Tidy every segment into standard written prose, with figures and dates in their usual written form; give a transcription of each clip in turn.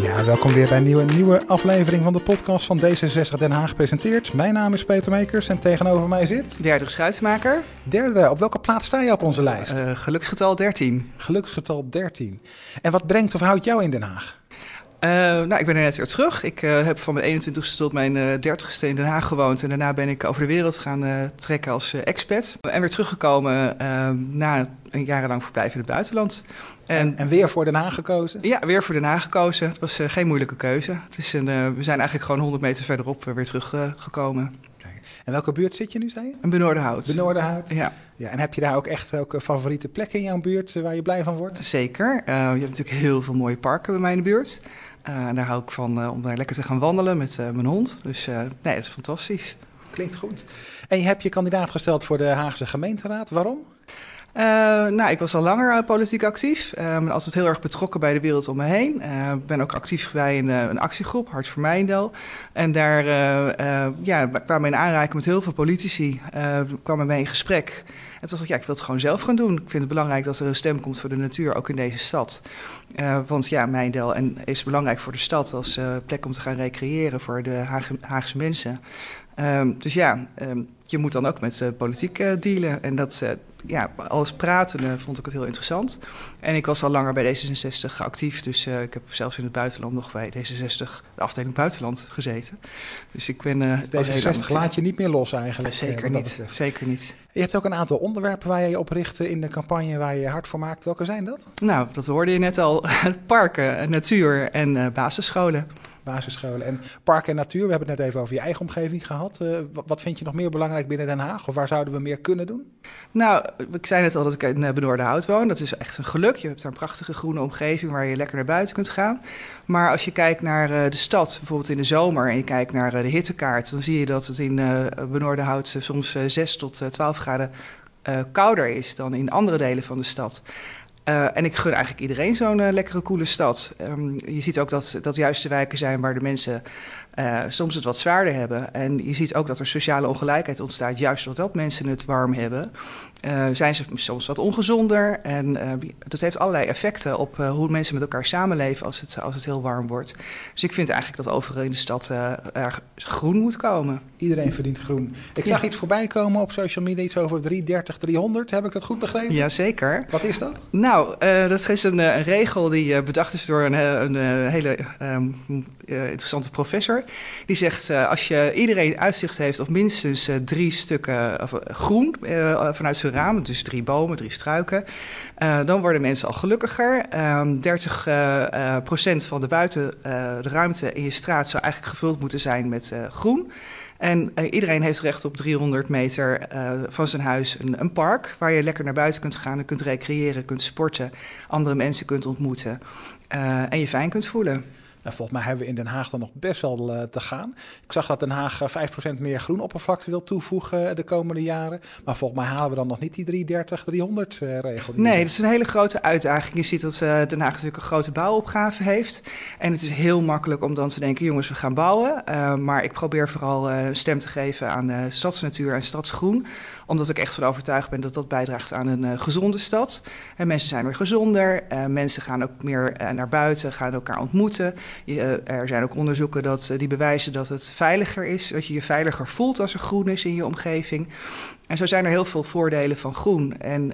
Ja, welkom weer bij een nieuwe aflevering van de podcast van D66 Den Haag presenteert. Mijn naam is Peter Mekers en tegenover mij zit... Deirdre Schuitemaker. Deirdre, op welke plaats sta je op onze lijst? Geluksgetal 13. Geluksgetal 13. En wat brengt of houdt jou in Den Haag? Ik ben er net weer terug. Ik heb van mijn 21ste tot mijn 30ste in Den Haag gewoond. En daarna ben ik over de wereld gaan trekken als expat. En weer teruggekomen na een jarenlang verblijf in het buitenland. En weer voor Den Haag gekozen? Ja, weer voor Den Haag gekozen. Het was geen moeilijke keuze. We zijn eigenlijk gewoon 100 meter verderop weer teruggekomen. En welke buurt zit je nu, zei je? In Benoordenhout. Benoordenhout, ja. En heb je daar ook echt favoriete plekken in jouw buurt waar je blij van wordt? Zeker. Je hebt natuurlijk heel veel mooie parken bij mij in de buurt. En daar hou ik van om daar lekker te gaan wandelen met mijn hond. Dus nee, dat is fantastisch. Klinkt goed. En je hebt je kandidaat gesteld voor de Haagse gemeenteraad. Waarom? Ik was al langer politiek actief. Ben altijd heel erg betrokken bij de wereld om me heen. Ben ook actief bij een actiegroep, Hart voor Meijendel. En daar kwamen we in aanraking met heel veel politici. Kwamen mee in gesprek. En toen dacht ik, ik wil het gewoon zelf gaan doen. Ik vind het belangrijk dat er een stem komt voor de natuur, ook in deze stad. Want Meijendel is belangrijk voor de stad als plek om te gaan recreëren voor de Haagse mensen. Je moet dan ook met politiek dealen. En dat... alles pratende vond ik het heel interessant. En ik was al langer bij D66 actief. Dus ik heb zelfs in het buitenland nog bij D66, de afdeling buitenland, gezeten. Dus ik ben... D66 laat je niet meer los eigenlijk. Zeker niet. Je hebt ook een aantal onderwerpen waar je je op richt in de campagne waar je je hard voor maakt. Welke zijn dat? Nou, dat hoorde je net al. Parken, natuur en basisscholen. Basisscholen en park en natuur. We hebben het net even over je eigen omgeving gehad. Wat vind je nog meer belangrijk binnen Den Haag? Of waar zouden we meer kunnen doen? Nou, ik zei net al dat ik in Benoordenhout woon. Dat is echt een geluk. Je hebt daar een prachtige groene omgeving waar je lekker naar buiten kunt gaan. Maar als je kijkt naar de stad, bijvoorbeeld in de zomer... en je kijkt naar de hittekaart... dan zie je dat het in Benoordenhout soms 6 tot 12 graden kouder is... dan in andere delen van de stad. En ik gun eigenlijk iedereen zo'n lekkere, coole stad. Je ziet ook dat juist de wijken zijn waar de mensen soms het wat zwaarder hebben. En je ziet ook dat er sociale ongelijkheid ontstaat, juist doordat mensen het warm hebben. Zijn ze soms wat ongezonder. En dat heeft allerlei effecten op hoe mensen met elkaar samenleven als het heel warm wordt. Dus ik vind eigenlijk dat overal in de stad erg groen moet komen. Iedereen verdient groen. Ik zag iets voorbij komen op social media, iets over 330, 300. Heb ik dat goed begrepen? Jazeker. Wat is dat? Nou, dat is een regel die bedacht is door een hele interessante professor. Die zegt, als je iedereen uitzicht heeft op minstens 3 stukken groen vanuit zijn raam, dus 3 bomen, 3 struiken, dan worden mensen al gelukkiger. 30% van de ruimte in je straat zou eigenlijk gevuld moeten zijn met groen. En iedereen heeft recht op 300 meter van zijn huis een park... waar je lekker naar buiten kunt gaan en kunt recreëren, kunt sporten... andere mensen kunt ontmoeten en je fijn kunt voelen. Nou, volgens mij hebben we in Den Haag dan nog best wel te gaan. Ik zag dat Den Haag 5% meer groenoppervlakte wil toevoegen de komende jaren. Maar volgens mij halen we dan nog niet die 330, 300 regel. Nee, dat is een hele grote uitdaging. Je ziet dat Den Haag natuurlijk een grote bouwopgave heeft. En het is heel makkelijk om dan te denken, jongens, we gaan bouwen. Maar ik probeer vooral stem te geven aan stadsnatuur en stadsgroen. Omdat ik echt van overtuigd ben dat dat bijdraagt aan een gezonde stad. En mensen zijn weer gezonder. Mensen gaan ook meer naar buiten, gaan elkaar ontmoeten. Er zijn ook onderzoeken die bewijzen dat het veiliger is. Dat je je veiliger voelt als er groen is in je omgeving. En zo zijn er heel veel voordelen van groen. En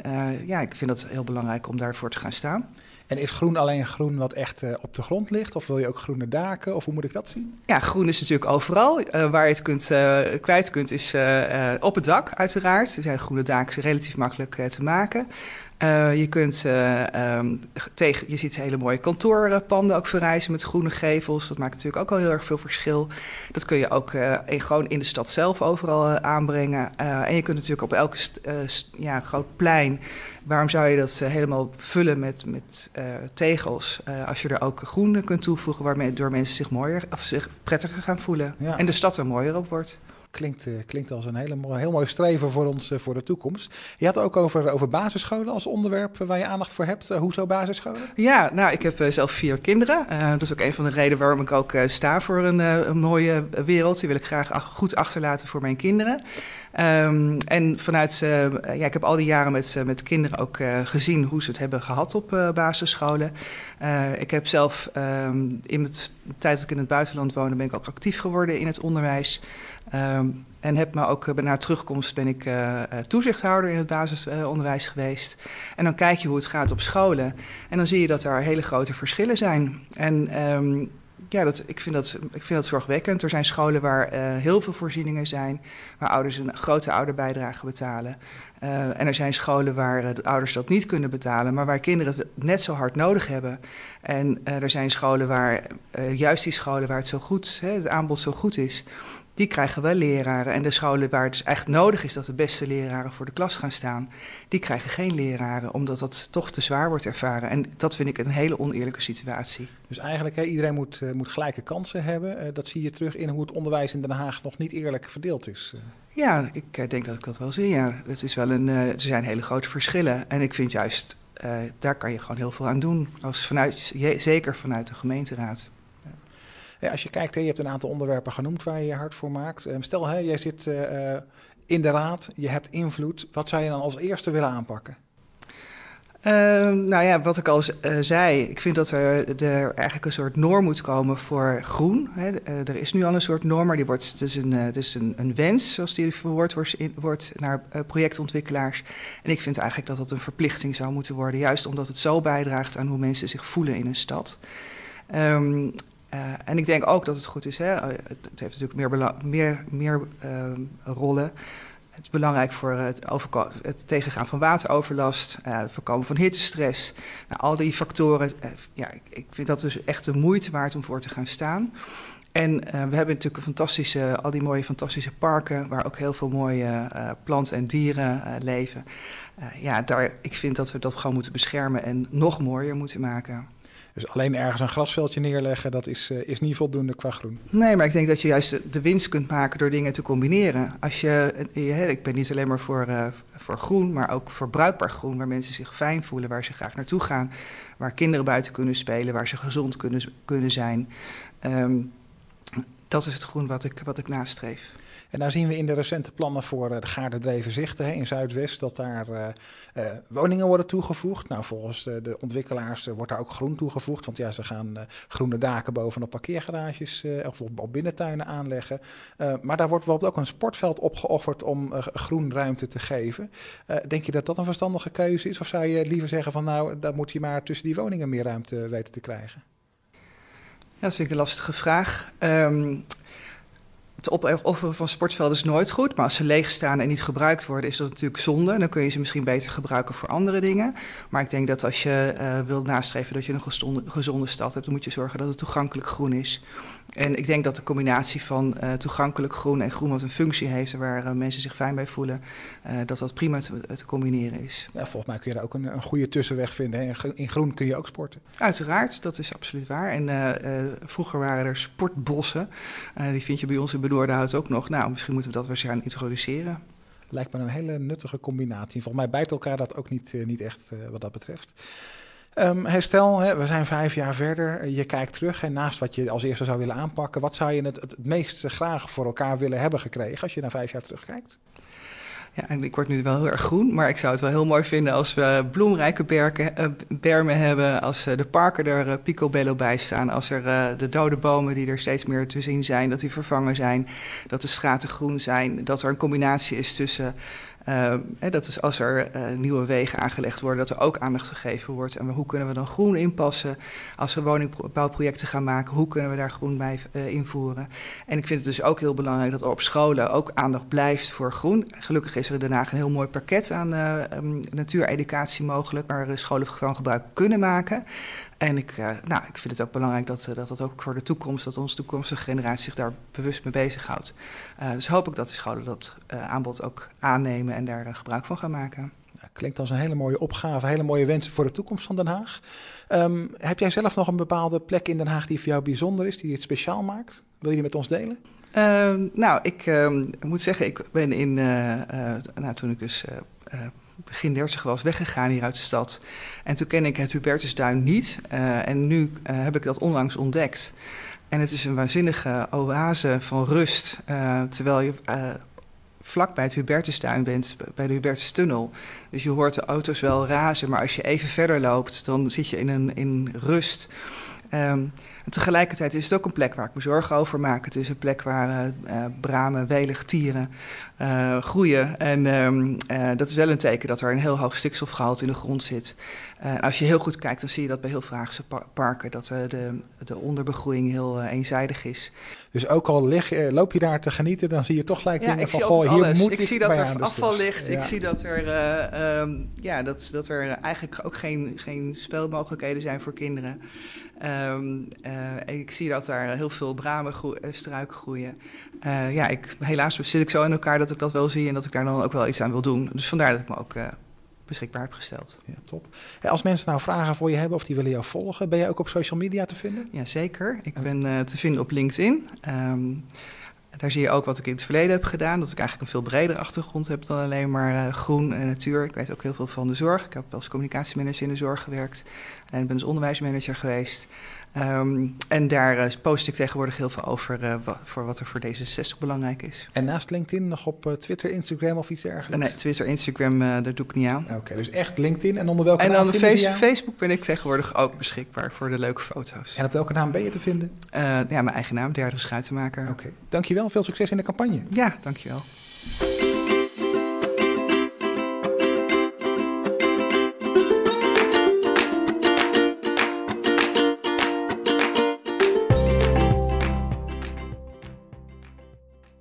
ik vind dat heel belangrijk om daarvoor te gaan staan. En is groen alleen groen wat echt op de grond ligt? Of wil je ook groene daken? Of hoe moet ik dat zien? Ja, groen is natuurlijk overal. Waar je het kwijt kunt is op het dak uiteraard. Er zijn groene daken relatief makkelijk te maken. Je ziet hele mooie kantoorpanden ook verrijzen met groene gevels. Dat maakt natuurlijk ook al heel erg veel verschil. Dat kun je ook gewoon in de stad zelf overal aanbrengen. En je kunt natuurlijk op elke groot plein... Waarom zou je dat helemaal vullen met tegels? Als je er ook groen kunt toevoegen... waardoor mensen zich prettiger gaan voelen. Ja. En de stad er mooier op wordt. Klinkt als een heel mooi streven voor ons voor de toekomst. Je had het ook over basisscholen als onderwerp waar je aandacht voor hebt. Hoezo basisscholen? Ja, nou, ik heb zelf 4 kinderen. Dat is ook een van de redenen waarom ik ook sta voor een mooie wereld. Die wil ik graag goed achterlaten voor mijn kinderen. En vanuit, ik heb al die jaren met kinderen ook gezien hoe ze het hebben gehad op basisscholen. Ik heb zelf in de tijd dat ik in het buitenland woonde, ben ik ook actief geworden in het onderwijs. En heb me ook na terugkomst ben ik toezichthouder in het basisonderwijs geweest. En dan kijk je hoe het gaat op scholen. En dan zie je dat daar hele grote verschillen zijn. En ik vind dat zorgwekkend. Er zijn scholen waar heel veel voorzieningen zijn, waar ouders een grote ouderbijdrage betalen. En er zijn scholen waar de ouders dat niet kunnen betalen, maar waar kinderen het net zo hard nodig hebben. En er zijn scholen waar, juist die scholen waar het zo goed, het aanbod zo goed is, die krijgen wel leraren. En de scholen waar het dus echt nodig is dat de beste leraren voor de klas gaan staan, die krijgen geen leraren, omdat dat toch te zwaar wordt ervaren. En dat vind ik een hele oneerlijke situatie. Dus eigenlijk, iedereen moet gelijke kansen hebben. Dat zie je terug in hoe het onderwijs in Den Haag nog niet eerlijk verdeeld is. Ja, ik denk dat ik dat wel zie. Ja. Het is wel er zijn hele grote verschillen. En ik vind juist, daar kan je gewoon heel veel aan doen. Zeker vanuit de gemeenteraad. Ja, als je kijkt, je hebt een aantal onderwerpen genoemd waar je je hard voor maakt. Stel, jij zit in de raad, je hebt invloed. Wat zou je dan als eerste willen aanpakken? Wat ik al zei, ik vind dat er eigenlijk een soort norm moet komen voor groen. Er is nu al een soort norm, maar het is een wens, zoals die verwoord wordt, naar projectontwikkelaars. En ik vind eigenlijk dat dat een verplichting zou moeten worden, juist omdat het zo bijdraagt aan hoe mensen zich voelen in een stad. En ik denk ook dat het goed is, het heeft natuurlijk meer rollen. Het is belangrijk voor het tegengaan van wateroverlast, het voorkomen van hittestress. Nou, al die factoren, ik vind dat dus echt de moeite waard om voor te gaan staan. En we hebben natuurlijk al die mooie fantastische parken, waar ook heel veel mooie planten en dieren leven. Ik vind dat we dat gewoon moeten beschermen en nog mooier moeten maken. Dus alleen ergens een grasveldje neerleggen, dat is niet voldoende qua groen. Nee, maar ik denk dat je juist de winst kunt maken door dingen te combineren. Ik ben niet alleen maar voor groen, maar ook voor bruikbaar groen, waar mensen zich fijn voelen, waar ze graag naartoe gaan, waar kinderen buiten kunnen spelen, waar ze gezond kunnen zijn. Dat is het groen wat ik nastreef. En nou zien we in de recente plannen voor de Gaardendrevenzichten in Zuidwest dat daar woningen worden toegevoegd. Nou, volgens de ontwikkelaars wordt daar ook groen toegevoegd. Want ja, ze gaan groene daken bovenop parkeergarages of op binnentuinen aanleggen. Maar daar wordt bijvoorbeeld ook een sportveld opgeofferd om groenruimte te geven. Denk je dat dat een verstandige keuze is? Of zou je liever zeggen van nou, dan moet je maar tussen die woningen meer ruimte weten te krijgen? Ja, dat vind ik een lastige vraag. Het opofferen van sportvelden is nooit goed, maar als ze leeg staan en niet gebruikt worden, is dat natuurlijk zonde. Dan kun je ze misschien beter gebruiken voor andere dingen. Maar ik denk dat als je wilt nastreven dat je een gezonde stad hebt, dan moet je zorgen dat het toegankelijk groen is. En ik denk dat de combinatie van toegankelijk groen en groen wat een functie heeft, waar mensen zich fijn bij voelen, dat prima te combineren is. Ja, volgens mij kun je daar ook een goede tussenweg vinden. Hè? In groen kun je ook sporten. Uiteraard, dat is absoluut waar. En vroeger waren er sportbossen. Die vind je bij ons in Benoordenhout ook nog. Nou, misschien moeten we dat weer gaan introduceren. Lijkt me een hele nuttige combinatie. Volgens mij bijt elkaar dat ook niet echt wat dat betreft. Stel, we zijn 5 jaar verder, je kijkt terug en naast wat je als eerste zou willen aanpakken, wat zou je het meest graag voor elkaar willen hebben gekregen als je naar 5 jaar terugkijkt? Ja, en ik word nu wel heel erg groen, maar ik zou het wel heel mooi vinden als we bloemrijke bermen hebben, als de parken er picobello bij staan, als er de dode bomen die er steeds meer te zien zijn, dat die vervangen zijn, dat de straten groen zijn, dat er een combinatie is tussen. Dat is als er nieuwe wegen aangelegd worden, dat er ook aandacht gegeven wordt. En hoe kunnen we dan groen inpassen? Als we woningbouwprojecten gaan maken, hoe kunnen we daar groen bij invoeren? En ik vind het dus ook heel belangrijk dat er op scholen ook aandacht blijft voor groen. Gelukkig is er in Den Haag een heel mooi pakket aan natuureducatie mogelijk, waar scholen gewoon gebruik kunnen maken. En ik vind het ook belangrijk dat ook voor de toekomst, dat onze toekomstige generatie zich daar bewust mee bezighoudt. Dus hoop ik dat de scholen dat aanbod ook aannemen en daar gebruik van gaan maken. Klinkt als een hele mooie opgave, hele mooie wensen voor de toekomst van Den Haag. Heb jij zelf nog een bepaalde plek in Den Haag die voor jou bijzonder is, die het speciaal maakt? Wil je die met ons delen? Nou, ik moet zeggen, ik ben in, toen ik dus begin 30 was, weggegaan hier uit de stad. En toen ken ik het Hubertusduin niet. En nu heb ik dat onlangs ontdekt. En het is een waanzinnige oase van rust. Terwijl je vlak bij het Hubertusduin bent, bij de Hubertus tunnel. Dus je hoort de auto's wel razen, maar als je even verder loopt, dan zit je in rust. En tegelijkertijd is het ook een plek waar ik me zorgen over maak. Het is een plek waar bramen, welig, tieren groeien. En dat is wel een teken dat er een heel hoog stikstofgehalte in de grond zit. Als je heel goed kijkt, dan zie je dat bij heel Haagse parken, dat de onderbegroeiing heel eenzijdig is. Dus ook al loop je daar te genieten, dan zie je toch gelijk dingen van, goh, hier moet ik zie dat er afval ligt, ja. Ik zie dat er, dat er eigenlijk ook geen speelmogelijkheden zijn voor kinderen. En ik zie dat daar heel veel bramenstruiken groeien. Helaas zit ik zo in elkaar dat ik dat wel zie en dat ik daar dan ook wel iets aan wil doen. Dus vandaar dat ik me ook beschikbaar heb gesteld. Ja, top. Als mensen nou vragen voor je hebben of die willen jou volgen, ben jij ook op social media te vinden? Jazeker. Ik ben te vinden op LinkedIn. Daar zie je ook wat ik in het verleden heb gedaan. Dat ik eigenlijk een veel bredere achtergrond heb dan alleen maar groen en natuur. Ik weet ook heel veel van de zorg. Ik heb als communicatiemanager in de zorg gewerkt. En ben dus onderwijsmanager geweest. En daar post ik tegenwoordig heel veel over voor wat er voor D66 belangrijk is. En naast LinkedIn nog op Twitter, Instagram of iets dergelijks? Nee, Twitter, Instagram, daar doe ik niet aan. Oké, dus echt LinkedIn en onder welke naam? En dan Facebook ben ik tegenwoordig ook beschikbaar voor de leuke foto's. En op welke naam ben je te vinden? Mijn eigen naam, Deirdre Schuitemaker. Oké, dankjewel. Veel succes in de campagne. Ja, dankjewel.